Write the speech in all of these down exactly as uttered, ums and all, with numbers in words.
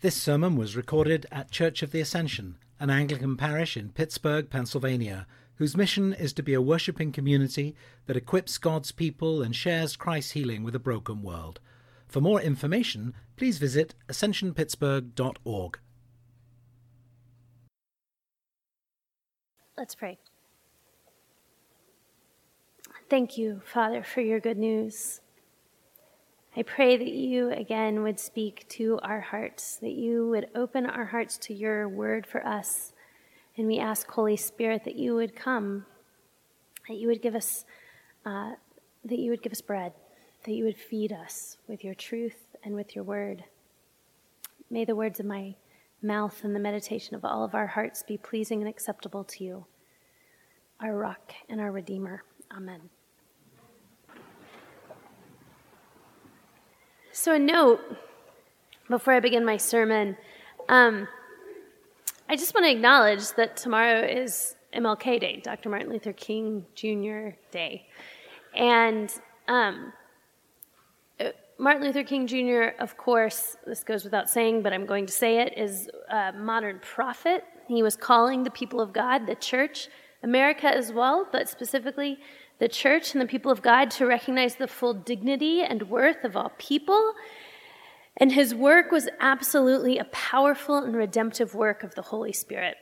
This sermon was recorded at Church of the Ascension, an Anglican parish in Pittsburgh, Pennsylvania, whose mission is to be a worshipping community that equips God's people and shares Christ's healing with a broken world. For more information, please visit ascension pittsburgh dot org. Let's pray. Thank you, Father, for your good news. I pray that you again would speak to our hearts, that you would open our hearts to your word for us. And we ask, Holy Spirit, that you would come, that you would give us, uh, that you would give us bread, that you would feed us with your truth and with your word. May the words of my mouth and the meditation of all of our hearts be pleasing and acceptable to you, our rock and our Redeemer. Amen. So a note before I begin my sermon. Um, I just want to acknowledge that tomorrow is M L K Day, Doctor Martin Luther King Junior Day. And um, Martin Luther King Junior, of course, this goes without saying, but I'm going to say it, is a modern prophet. He was calling the people of God, the church, America as well, but specifically the church and the people of God, to recognize the full dignity and worth of all people. And his work was absolutely a powerful and redemptive work of the Holy Spirit.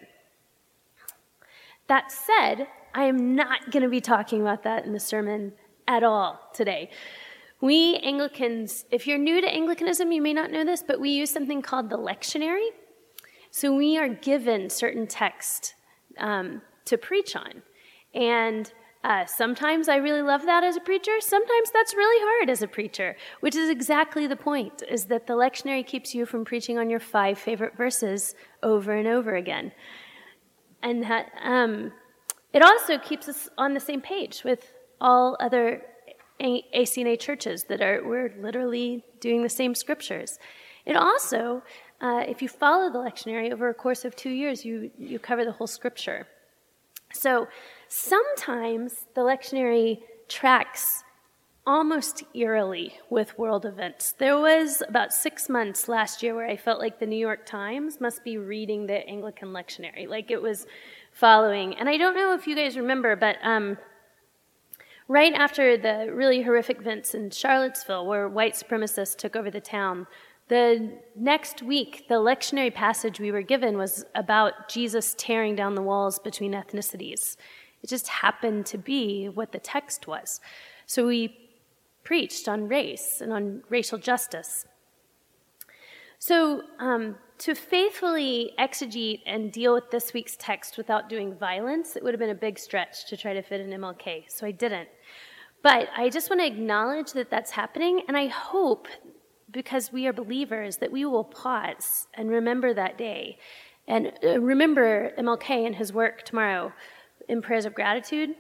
That said, I am not going to be talking about that in the sermon at all today. We Anglicans, if you're new to Anglicanism, you may not know this, but we use something called the lectionary. So we are given certain texts um, to preach on. And Uh, sometimes I really love that as a preacher. Sometimes that's really hard as a preacher, which is exactly the point, is that the lectionary keeps you from preaching on your five favorite verses over and over again. And that, um, it also keeps us on the same page with all other A C N A churches that are, we're literally doing the same scriptures. It also, uh, if you follow the lectionary over a course of two years, you, you cover the whole scripture. So sometimes the lectionary tracks almost eerily with world events. There was about six months last year where I felt like the New York Times must be reading the Anglican lectionary, like it was following. And I don't know if you guys remember, but um, right after the really horrific events in Charlottesville where white supremacists took over the town, the next week, the lectionary passage we were given was about Jesus tearing down the walls between ethnicities. It just happened to be what the text was. So we preached on race and on racial justice. So um, to faithfully exegete and deal with this week's text without doing violence, it would have been a big stretch to try to fit an M L K, so I didn't. But I just want to acknowledge that that's happening, and I hope, because we are believers, that we will pause and remember that day and remember M L K and his work tomorrow in prayers of gratitude.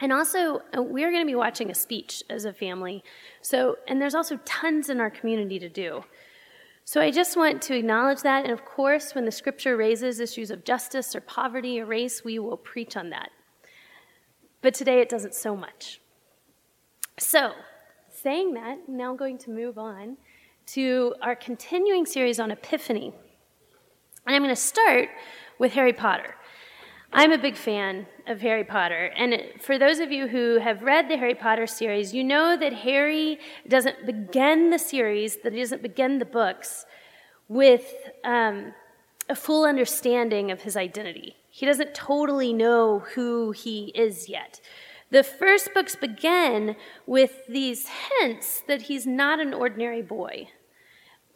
And also, we're going to be watching a speech as a family. So, and there's also tons in our community to do. So I just want to acknowledge that. And of course, when the scripture raises issues of justice or poverty or race, we will preach on that. But today it doesn't so much. So, saying that, I'm now going to move on to our continuing series on Epiphany. And I'm going to start with Harry Potter. I'm a big fan of Harry Potter. And for those of you who have read the Harry Potter series, you know that Harry doesn't begin the series, that he doesn't begin the books with um, a full understanding of his identity. He doesn't totally know who he is yet. The first books begin with these hints that he's not an ordinary boy.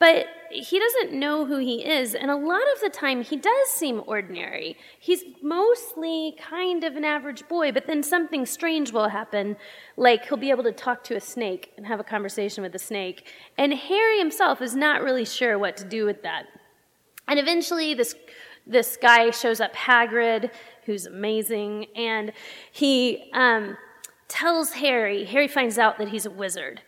But he doesn't know who he is, and a lot of the time he does seem ordinary. He's mostly kind of an average boy, but then something strange will happen, like he'll be able to talk to a snake and have a conversation with a snake. And Harry himself is not really sure what to do with that. And eventually this This guy shows up, Hagrid, who's amazing, and he um, tells Harry. Harry finds out that he's a wizard.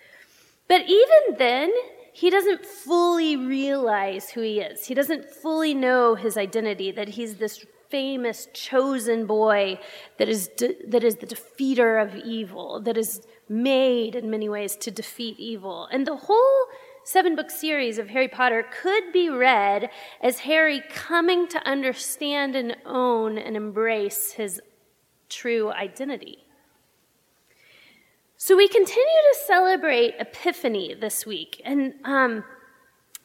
But even then, he doesn't fully realize who he is. He doesn't fully know his identity, that he's this famous chosen boy that is de- that is the defeater of evil, that is made in many ways to defeat evil. And the whole seven-book series of Harry Potter could be read as Harry coming to understand and own and embrace his true identity. So we continue to celebrate Epiphany this week, and um,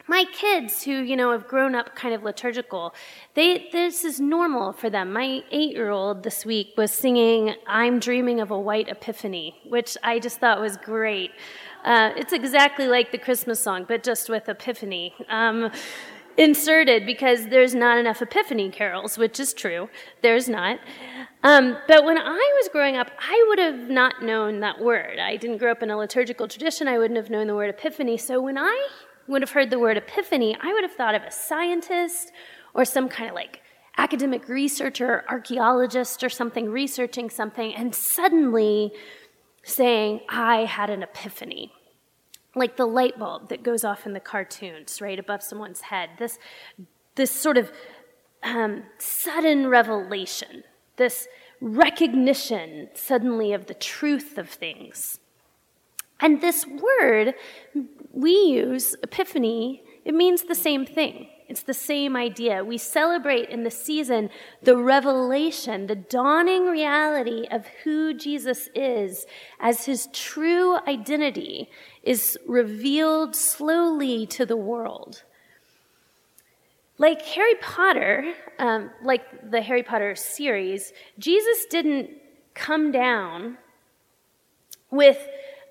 my kids, who you know have grown up kind of liturgical, they this is normal for them. My eight-year-old this week was singing "I'm Dreaming of a White Epiphany," which I just thought was great. Uh, it's exactly like the Christmas song, but just with Epiphany um, inserted, because there's not enough Epiphany carols, which is true. There's not. Um, but when I was growing up, I would have not known that word. I didn't grow up in a liturgical tradition. I wouldn't have known the word Epiphany. So when I would have heard the word Epiphany, I would have thought of a scientist or some kind of like academic researcher, archaeologist or something, researching something, and suddenly saying, I had an epiphany. Like the light bulb that goes off in the cartoons right above someone's head. This, this sort of um, sudden revelation, this recognition suddenly of the truth of things. And this word we use, epiphany, it means the same thing. It's the same idea. We celebrate in the season the revelation, the dawning reality of who Jesus is as his true identity is revealed slowly to the world. Like Harry Potter, um, like the Harry Potter series, Jesus didn't come down with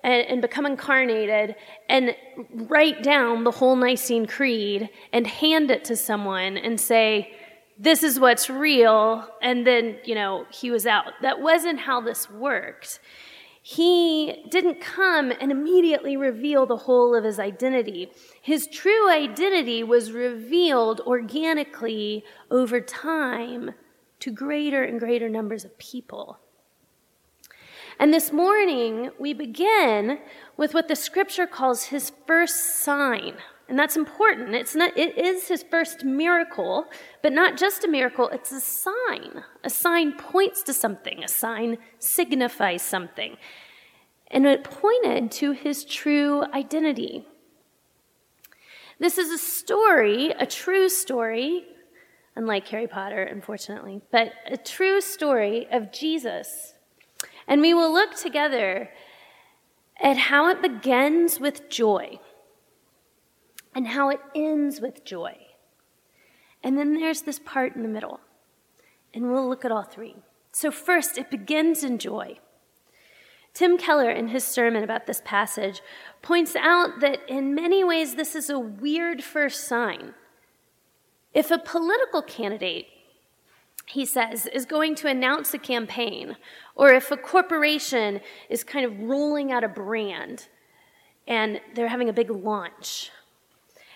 and, and become incarnated and write down the whole Nicene Creed and hand it to someone and say, this is what's real, and then, you know, he was out. That wasn't how this worked. He didn't come and immediately reveal the whole of his identity. His true identity was revealed organically over time to greater and greater numbers of people. And this morning, we begin with what the scripture calls his first sign. And that's important. It's not, it is his first miracle, but not just a miracle, it's a sign. A sign points to something. A sign signifies something. And it pointed to his true identity. This is a story, a true story, unlike Harry Potter, unfortunately, but a true story of Jesus. And we will look together at how it begins with joy. And how it ends with joy. And then there's this part in the middle. And we'll look at all three. So first, it begins in joy. Tim Keller, in his sermon about this passage, points out that in many ways this is a weird first sign. If a political candidate, he says, is going to announce a campaign, or if a corporation is kind of rolling out a brand and they're having a big launch,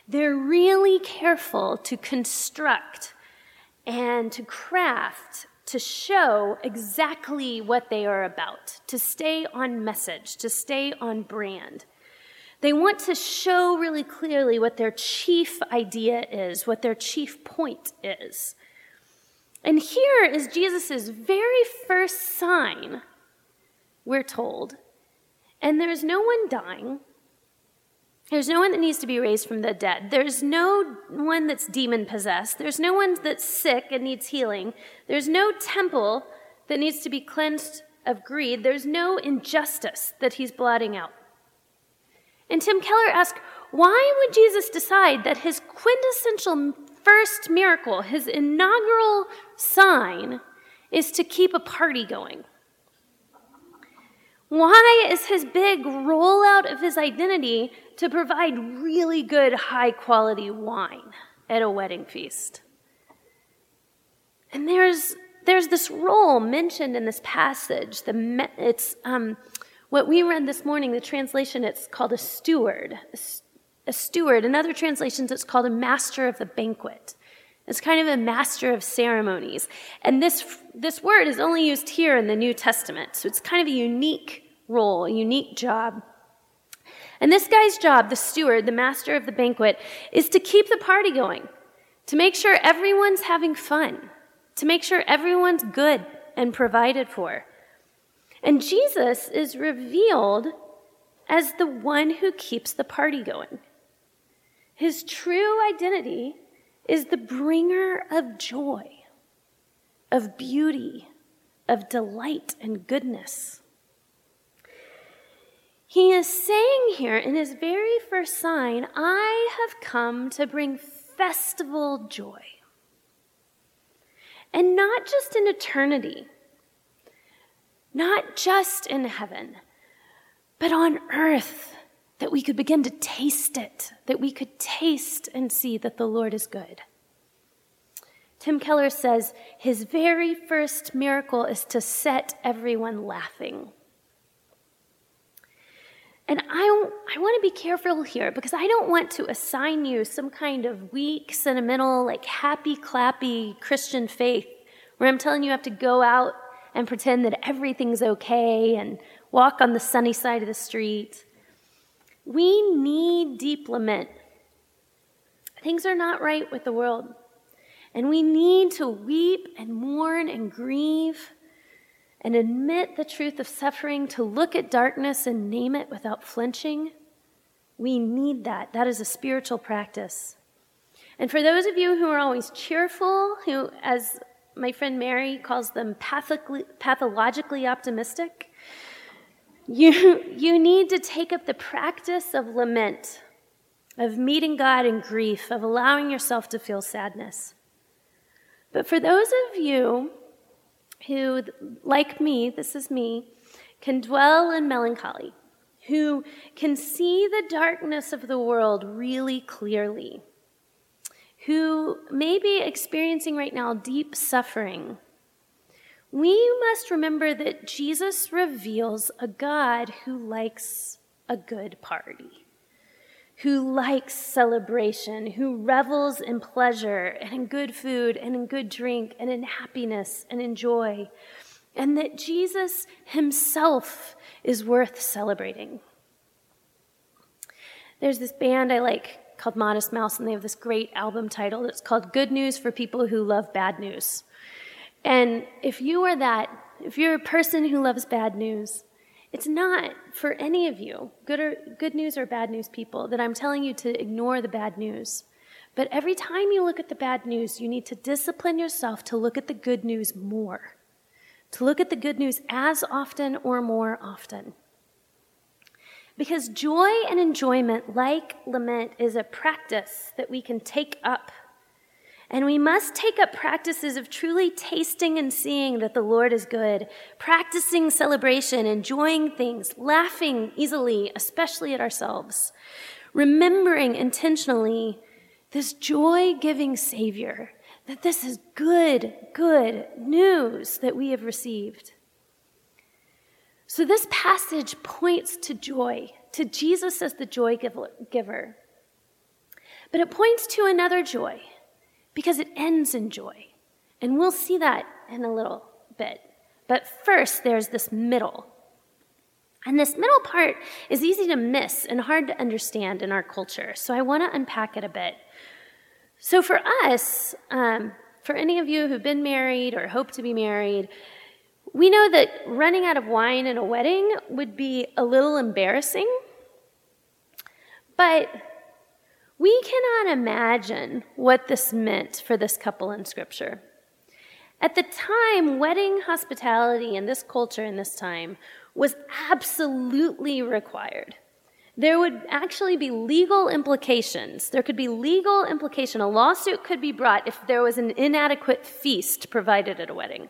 they're really careful to construct and to craft, to show exactly what they are about, to stay on message, to stay on brand. They want to show really clearly what their chief idea is, what their chief point is. And here is Jesus' very first sign, we're told, and there is no one dying. There's no one that needs to be raised from the dead. There's no one that's demon-possessed. There's no one that's sick and needs healing. There's no temple that needs to be cleansed of greed. There's no injustice that he's blotting out. And Tim Keller asked, why would Jesus decide that his quintessential first miracle, his inaugural sign, is to keep a party going? Why is his big rollout of his identity to provide really good, high-quality wine at a wedding feast? And there's there's this role mentioned in this passage. The it's um, what we read this morning. The translation, it's called a steward. A, a steward. In other translations, it's called a master of the banquet. It's kind of a master of ceremonies. And this this word is only used here in the New Testament. So it's kind of a unique role, a unique job. And this guy's job, the steward, the master of the banquet, is to keep the party going, to make sure everyone's having fun, to make sure everyone's good and provided for. And Jesus is revealed as the one who keeps the party going, His true identity is the bringer of joy, of beauty, of delight and goodness. He is saying here in his very first sign, I have come to bring festival joy. And not just in eternity, not just in heaven, but on earth, that we could begin to taste it, that we could taste and see that the Lord is good. Tim Keller says his very first miracle is to set everyone laughing. And I, I want to be careful here because I don't want to assign you some kind of weak, sentimental, like happy, clappy Christian faith where I'm telling you you have to go out and pretend that everything's okay and walk on the sunny side of the street. We need deep lament. Things are not right with the world. And we need to weep and mourn and grieve and admit the truth of suffering, to look at darkness and name it without flinching. We need that. That is a spiritual practice. And for those of you who are always cheerful, who, as my friend Mary calls them, pathologically optimistic, you, you need to take up the practice of lament, of meeting God in grief, of allowing yourself to feel sadness. But for those of you who, like me, this is me, can dwell in melancholy, who can see the darkness of the world really clearly, who may be experiencing right now deep suffering, we must remember that Jesus reveals a God who likes a good party, who likes celebration, who revels in pleasure and in good food and in good drink and in happiness and in joy, and that Jesus himself is worth celebrating. There's this band I like called Modest Mouse, and they have this great album title that's called Good News for People Who Love Bad News. And if you are that, if you're a person who loves bad news, it's not for any of you, good or good news or bad news people, that I'm telling you to ignore the bad news. But every time you look at the bad news, you need to discipline yourself to look at the good news more, to look at the good news as often or more often. Because joy and enjoyment, like lament, is a practice that we can take up. And we must take up practices of truly tasting and seeing that the Lord is good, practicing celebration, enjoying things, laughing easily, especially at ourselves, remembering intentionally this joy-giving Savior, that this is good, good news that we have received. So this passage points to joy, to Jesus as the joy giver. But it points to another joy, because it ends in joy. And we'll see that in a little bit. But first, there's this middle. And this middle part is easy to miss and hard to understand in our culture. So I want to unpack it a bit. So for us, um, for any of you who've been married or hope to be married, we know that running out of wine in a wedding would be a little embarrassing. But we cannot imagine what this meant for this couple in Scripture. At the time, wedding hospitality in this culture in this time was absolutely required. There would actually be legal implications. There could be legal implication. A lawsuit could be brought if there was an inadequate feast provided at a wedding.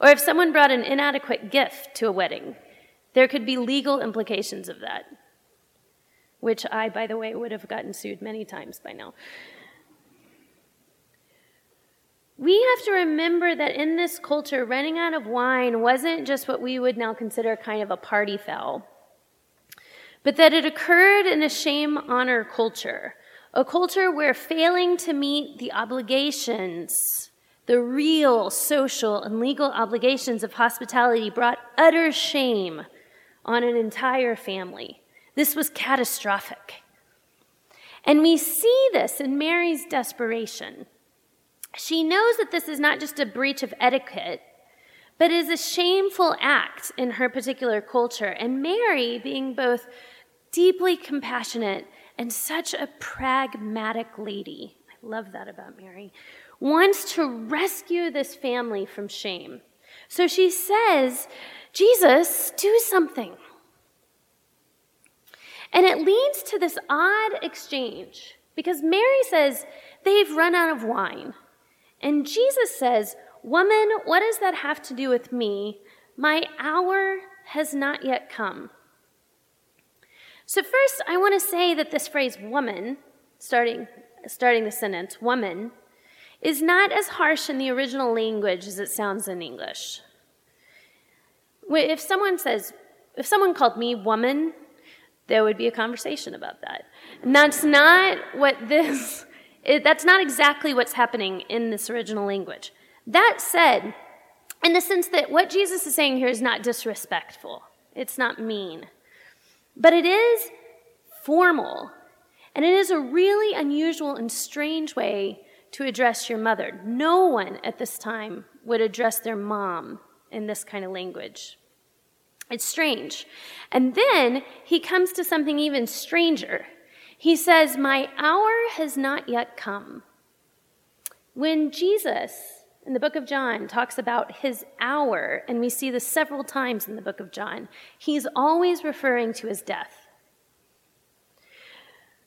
Or if someone brought an inadequate gift to a wedding, there could be legal implications of that. Which I, by the way, would have gotten sued many times by now. We have to remember that in this culture, running out of wine wasn't just what we would now consider kind of a party foul, but that it occurred in a shame-honor culture, a culture where failing to meet the obligations, the real social and legal obligations of hospitality, brought utter shame on an entire family. This was catastrophic. And we see this in Mary's desperation. She knows that this is not just a breach of etiquette, but is a shameful act in her particular culture. And Mary, being both deeply compassionate and such a pragmatic lady, I love that about Mary, wants to rescue this family from shame. So she says, Jesus, do something. And it leads to this odd exchange, because Mary says, they've run out of wine. And Jesus says, woman, what does that have to do with me? My hour has not yet come. So first, I want to say that this phrase, woman, starting, starting the sentence, woman, is not as harsh in the original language as it sounds in English. If someone says, if someone called me woman, there would be a conversation about that. And that's not what this, it, that's not exactly what's happening in this original language. That said, in the sense that what Jesus is saying here is not disrespectful. It's not mean. But it is formal. And it is a really unusual and strange way to address your mother. No one at this time would address their mom in this kind of language. It's strange. And then he comes to something even stranger. He says, my hour has not yet come. When Jesus, in the book of John, talks about his hour, and we see this several times in the book of John, he's always referring to his death.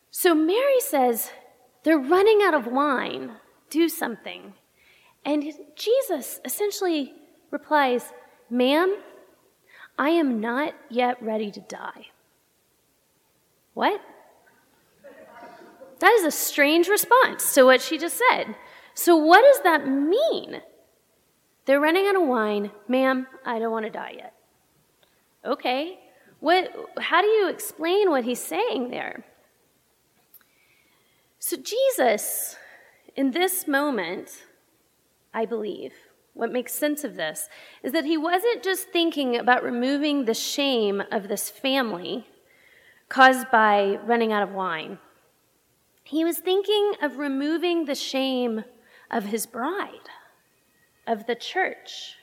So Mary says, they're running out of wine. Do something. And Jesus essentially replies, ma'am, I am not yet ready to die. What? That is a strange response to what she just said. So what does that mean? They're running out of wine. Ma'am, I don't want to die yet. Okay. What? How do you explain what he's saying there? So Jesus, in this moment, I believe, what makes sense of this is that he wasn't just thinking about removing the shame of this family caused by running out of wine. He was thinking of removing the shame of his bride, of the church.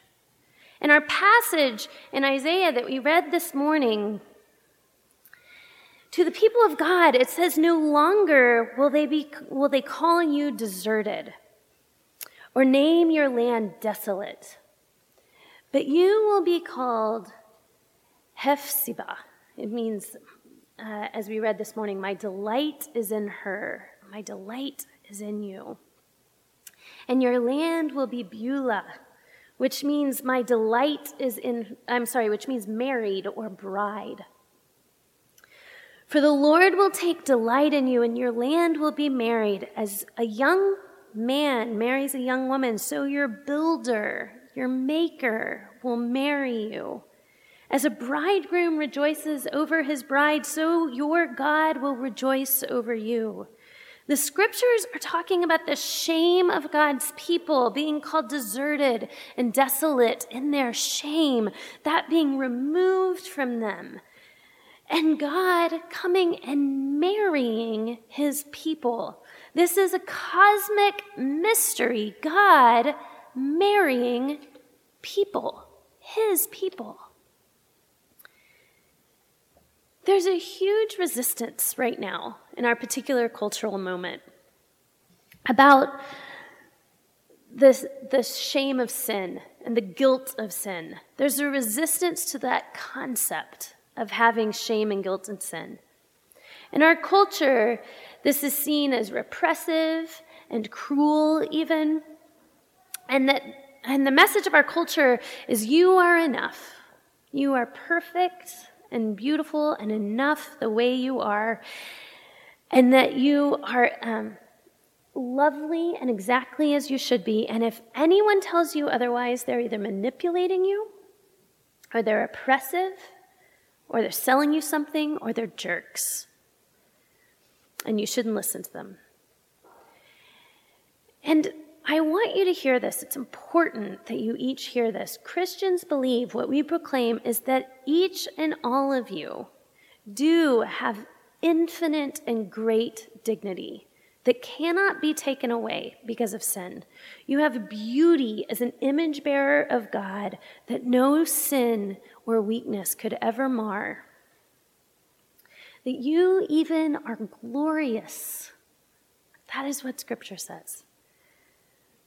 In our passage in Isaiah that we read this morning, to the people of God, it says, no longer will they be will they call you deserted or name your land desolate, but you will be called Hephzibah. It means, uh, as we read this morning, my delight is in her, my delight is in you. And your land will be Beulah, which means my delight is in, I'm sorry, which means married or bride. For the Lord will take delight in you, and your land will be married. As a young man marries a young woman, so your builder, your maker, will marry you. As a bridegroom rejoices over his bride, so your God will rejoice over you. The scriptures are talking about the shame of God's people being called deserted and desolate in their shame, that being removed from them. And God coming and marrying his people. This is a cosmic mystery. God marrying people, his people. There's a huge resistance right now in our particular cultural moment about this, the shame of sin and the guilt of sin. There's a resistance to that concept of having shame and guilt and sin. In our culture, this is seen as repressive and cruel even. And that, and the message of our culture is you are enough. You are perfect and beautiful and enough the way you are. And that you are um, lovely and exactly as you should be. And if anyone tells you otherwise, they're either manipulating you or they're oppressive, or they're selling you something, or they're jerks. And you shouldn't listen to them. And I want you to hear this. It's important that you each hear this. Christians believe what we proclaim is that each and all of you do have infinite and great dignity that cannot be taken away because of sin. You have beauty as an image bearer of God that no sin or weakness could ever mar. that you even are glorious. That is what Scripture says.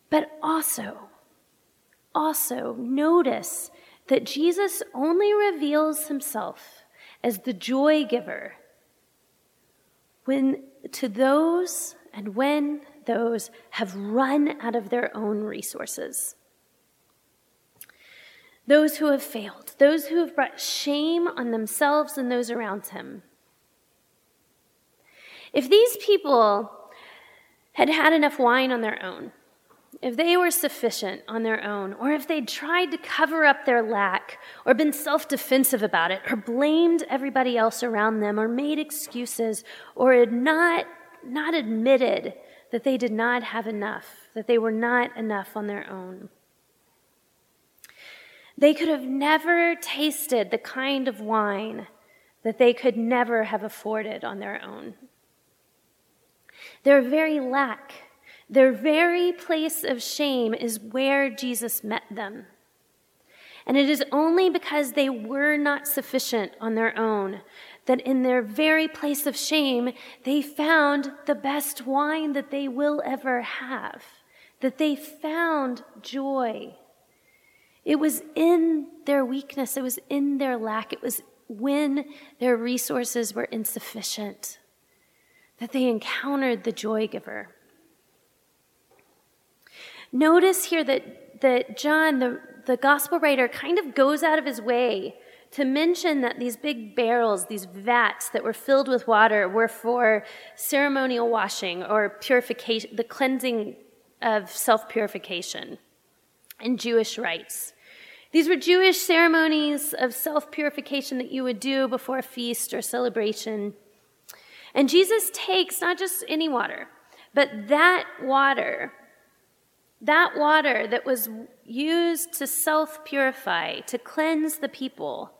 But also, also notice that Jesus only reveals himself as the joy giver when to those and when those have run out of their own resources. Those who have failed, those who have brought shame on themselves and those around him. If these people had had enough wine on their own, if they were sufficient on their own, or if they'd tried to cover up their lack, or been self-defensive about it, or blamed everybody else around them, or made excuses, or had not, not admitted that they did not have enough, that they were not enough on their own, they could have never tasted the kind of wine that they could never have afforded on their own. Their very lack, their very place of shame is where Jesus met them. And it is only because they were not sufficient on their own that in their very place of shame, they found the best wine that they will ever have, that they found joy. It was in their weakness. It was in their lack. It was when their resources were insufficient that they encountered the joy giver. Notice here that, that John, the, the gospel writer, kind of goes out of his way to mention that these big barrels, these vats that were filled with water were for ceremonial washing or purification, the cleansing of self-purification. And Jewish rites. These were Jewish ceremonies of self-purification that you would do before a feast or celebration. And Jesus takes not just any water, but that water, that water that was used to self-purify, to cleanse the people.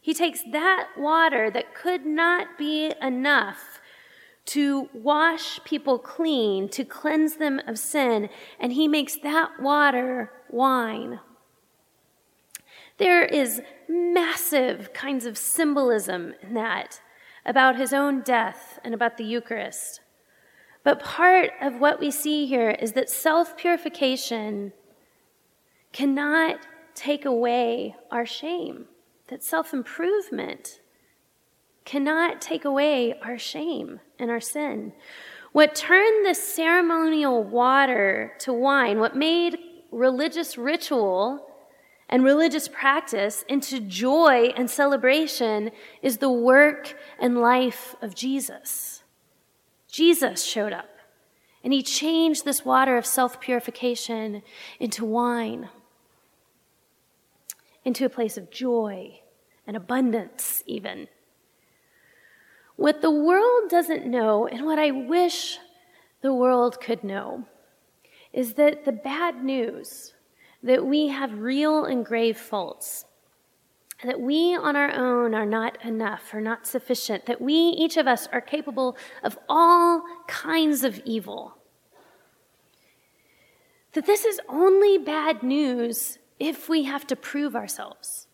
He takes that water that could not be enough to wash people clean, to cleanse them of sin, and he makes that water wine. There is massive kinds of symbolism in that about his own death and about the Eucharist. But part of what we see here is that self-purification cannot take away our shame, that self-improvement cannot take away our shame and our sin. What turned the ceremonial water to wine, what made religious ritual and religious practice into joy and celebration, is the work and life of Jesus. Jesus showed up, and he changed this water of self-purification into wine, into a place of joy and abundance even. What the world doesn't know, and what I wish the world could know, is that the bad news, that we have real and grave faults, that we on our own are not enough, are not sufficient, that we, each of us, are capable of all kinds of evil. That this is only bad news if we have to prove ourselves.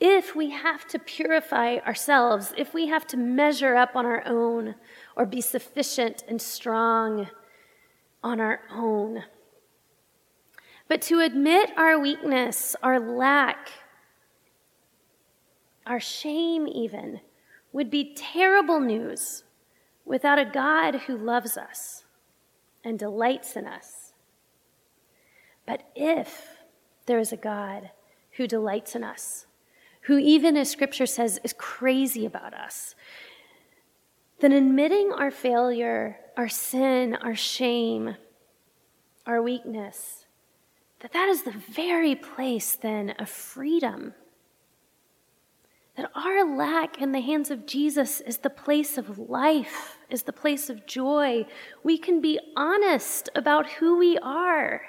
If we have to purify ourselves, if we have to measure up on our own or be sufficient and strong on our own. But to admit our weakness, our lack, our shame even, would be terrible news without a God who loves us and delights in us. But if there is a God who delights in us, who even, as Scripture says, is crazy about us, then admitting our failure, our sin, our shame, our weakness, that that is the very place, then, of freedom. That our lack in the hands of Jesus is the place of life, is the place of joy. We can be honest about who we are,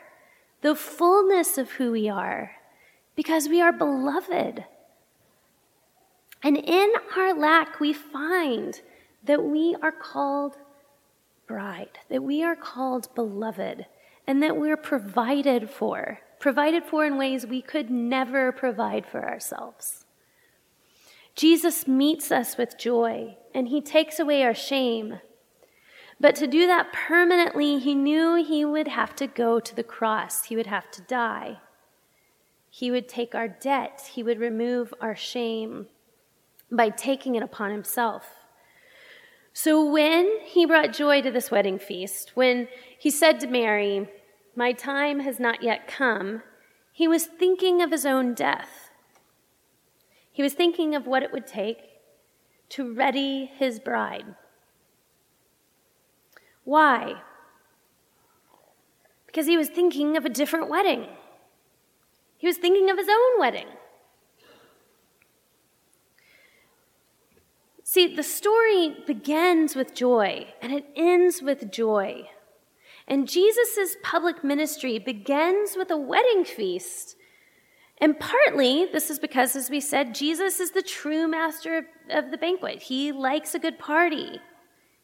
the fullness of who we are, because we are beloved. And in our lack, we find that we are called bride, that we are called beloved, and that we're provided for, provided for in ways we could never provide for ourselves. Jesus meets us with joy, and he takes away our shame. But to do that permanently, he knew he would have to go to the cross. He would have to die. He would take our debt. He would remove our shame by taking it upon himself. So when he brought joy to this wedding feast, when he said to Mary, "My time has not yet come," he was thinking of his own death. He was thinking of what it would take to ready his bride. Why? Because he was thinking of a different wedding. He was thinking of his own wedding. See, the story begins with joy, and it ends with joy. And Jesus' public ministry begins with a wedding feast. And partly, this is because, as we said, Jesus is the true master of the banquet. He likes a good party.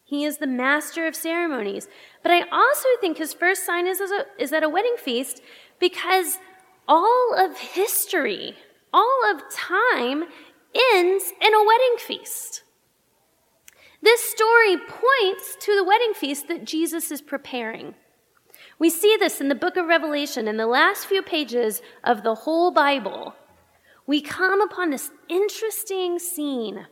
He is the master of ceremonies. But I also think his first sign is, is, a, is at a wedding feast because all of history, all of time ends in a wedding feast. This story points to the wedding feast that Jesus is preparing. We see this in the book of Revelation, in the last few pages of the whole Bible. We come upon this interesting scene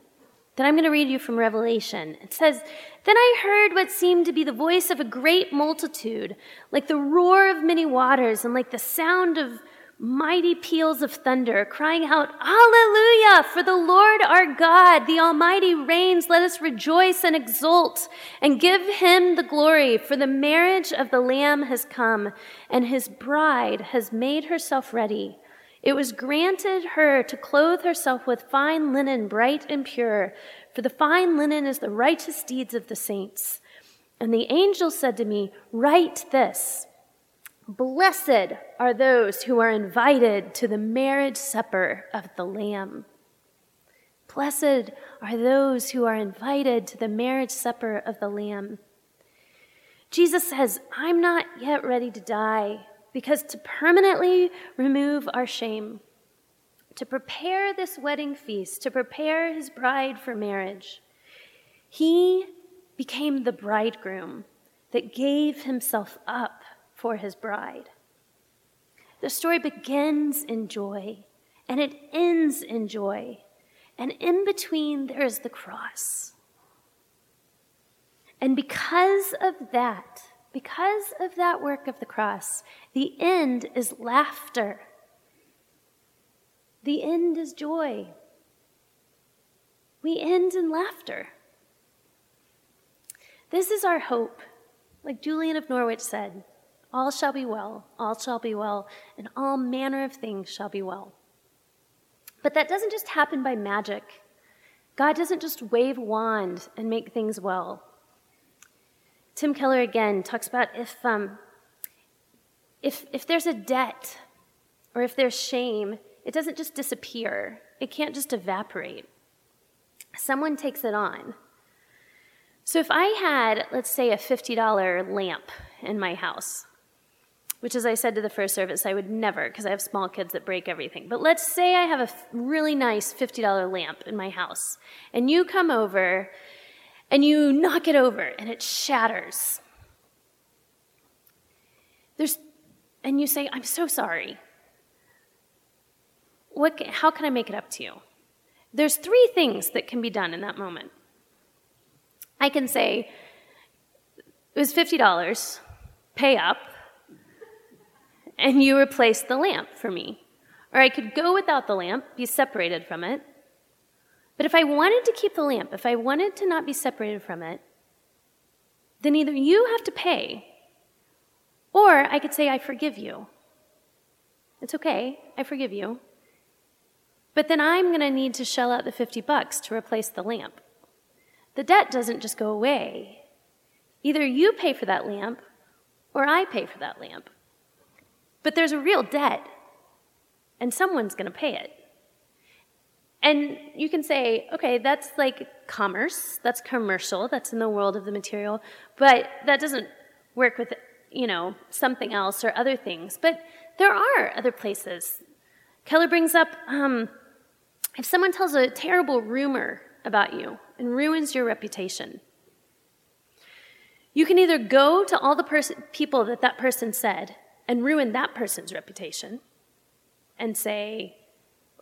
that I'm going to read you from Revelation. It says, "Then I heard what seemed to be the voice of a great multitude, like the roar of many waters and like the sound of mighty peals of thunder, crying out, 'Alleluia! For the Lord our God, the Almighty reigns. Let us rejoice and exult and give him the glory, for the marriage of the Lamb has come, and his bride has made herself ready. It was granted her to clothe herself with fine linen, bright and pure, for the fine linen is the righteous deeds of the saints.' And the angel said to me, 'Write this: Blessed are those who are invited to the marriage supper of the Lamb.'" Blessed are those who are invited to the marriage supper of the Lamb. Jesus says, "I'm not yet ready to die," because to permanently remove our shame, to prepare this wedding feast, to prepare his bride for marriage, he became the bridegroom that gave himself up for his bride. The story begins in joy, and it ends in joy. And in between, there is the cross. And because of that, Because of that work of the cross, the end is laughter. The end is joy. We end in laughter. This is our hope. Like Julian of Norwich said, "All shall be well, all shall be well, and all manner of things shall be well." But that doesn't just happen by magic. God doesn't just wave a wand and make things well. Tim Keller again talks about if, um, if if there's a debt or if there's shame, it doesn't just disappear. It can't just evaporate. Someone takes it on. So if I had, let's say, a fifty dollars lamp in my house, which, as I said to the first service, I would never because I have small kids that break everything. But let's say I have a really nice fifty dollars lamp in my house, and you come over and you knock it over, and it shatters. There's, and you say, "I'm so sorry. What? How can I make it up to you?" There's three things that can be done in that moment. I can say, "It was fifty dollars, pay up, and you replace the lamp for me." Or I could go without the lamp, be separated from it. But if I wanted to keep the lamp, if I wanted to not be separated from it, then either you have to pay, or I could say, "I forgive you. It's okay, I forgive you. But then I'm going to need to shell out the fifty bucks to replace the lamp." The debt doesn't just go away. Either you pay for that lamp, or I pay for that lamp. But there's a real debt, and someone's going to pay it. And you can say, okay, that's like commerce, that's commercial, that's in the world of the material, but that doesn't work with, you know, something else or other things. But there are other places. Keller brings up um, If someone tells a terrible rumor about you and ruins your reputation, you can either go to all the pers- people that that person said and ruin that person's reputation and say,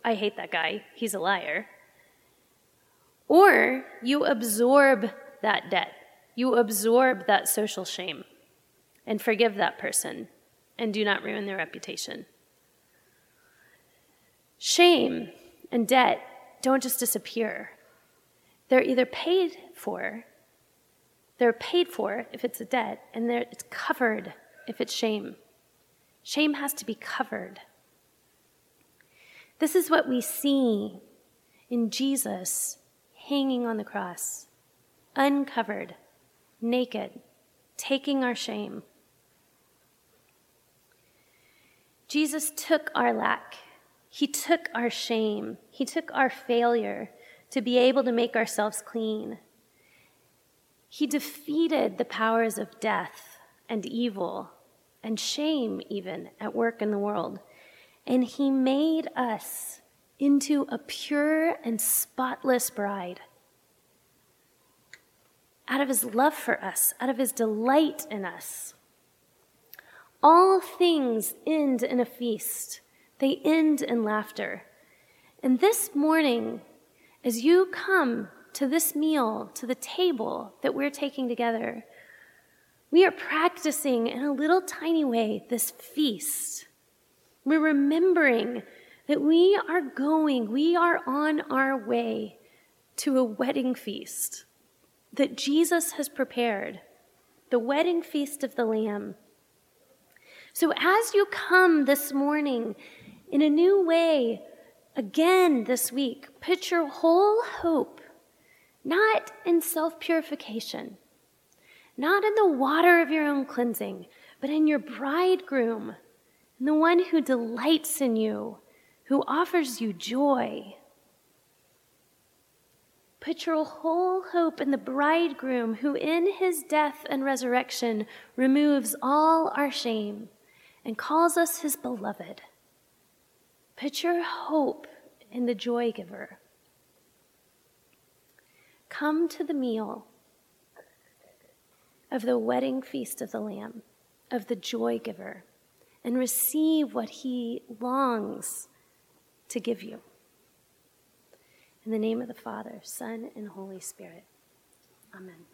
I hate that guy, he's a liar, or you absorb that debt, you absorb that social shame and forgive that person and do not ruin their reputation. Shame and debt don't just disappear. They're either paid for, they're paid for if it's a debt, and it's covered if it's shame. Shame has to be covered. This is what we see in Jesus hanging on the cross, uncovered, naked, taking our shame. Jesus took our lack. He took our shame. He took our failure to be able to make ourselves clean. He defeated the powers of death and evil and shame even at work in the world. And he made us into a pure and spotless bride. Out of his love for us, out of his delight in us. All things end in a feast. They end in laughter. And this morning, as you come to this meal, to the table that we're taking together, we are practicing in a little tiny way this feast. We're remembering that we are going, we are on our way to a wedding feast that Jesus has prepared, the wedding feast of the Lamb. So as you come this morning in a new way, again this week, put your whole hope not in self-purification, not in the water of your own cleansing, but in your bridegroom, and the one who delights in you, who offers you joy. Put your whole hope in the bridegroom who in his death and resurrection removes all our shame and calls us his beloved. Put your hope in the joy giver. Come to the meal of the wedding feast of the Lamb, of the joy giver, and receive what he longs to give you. In the name of the Father, Son, and Holy Spirit. Amen.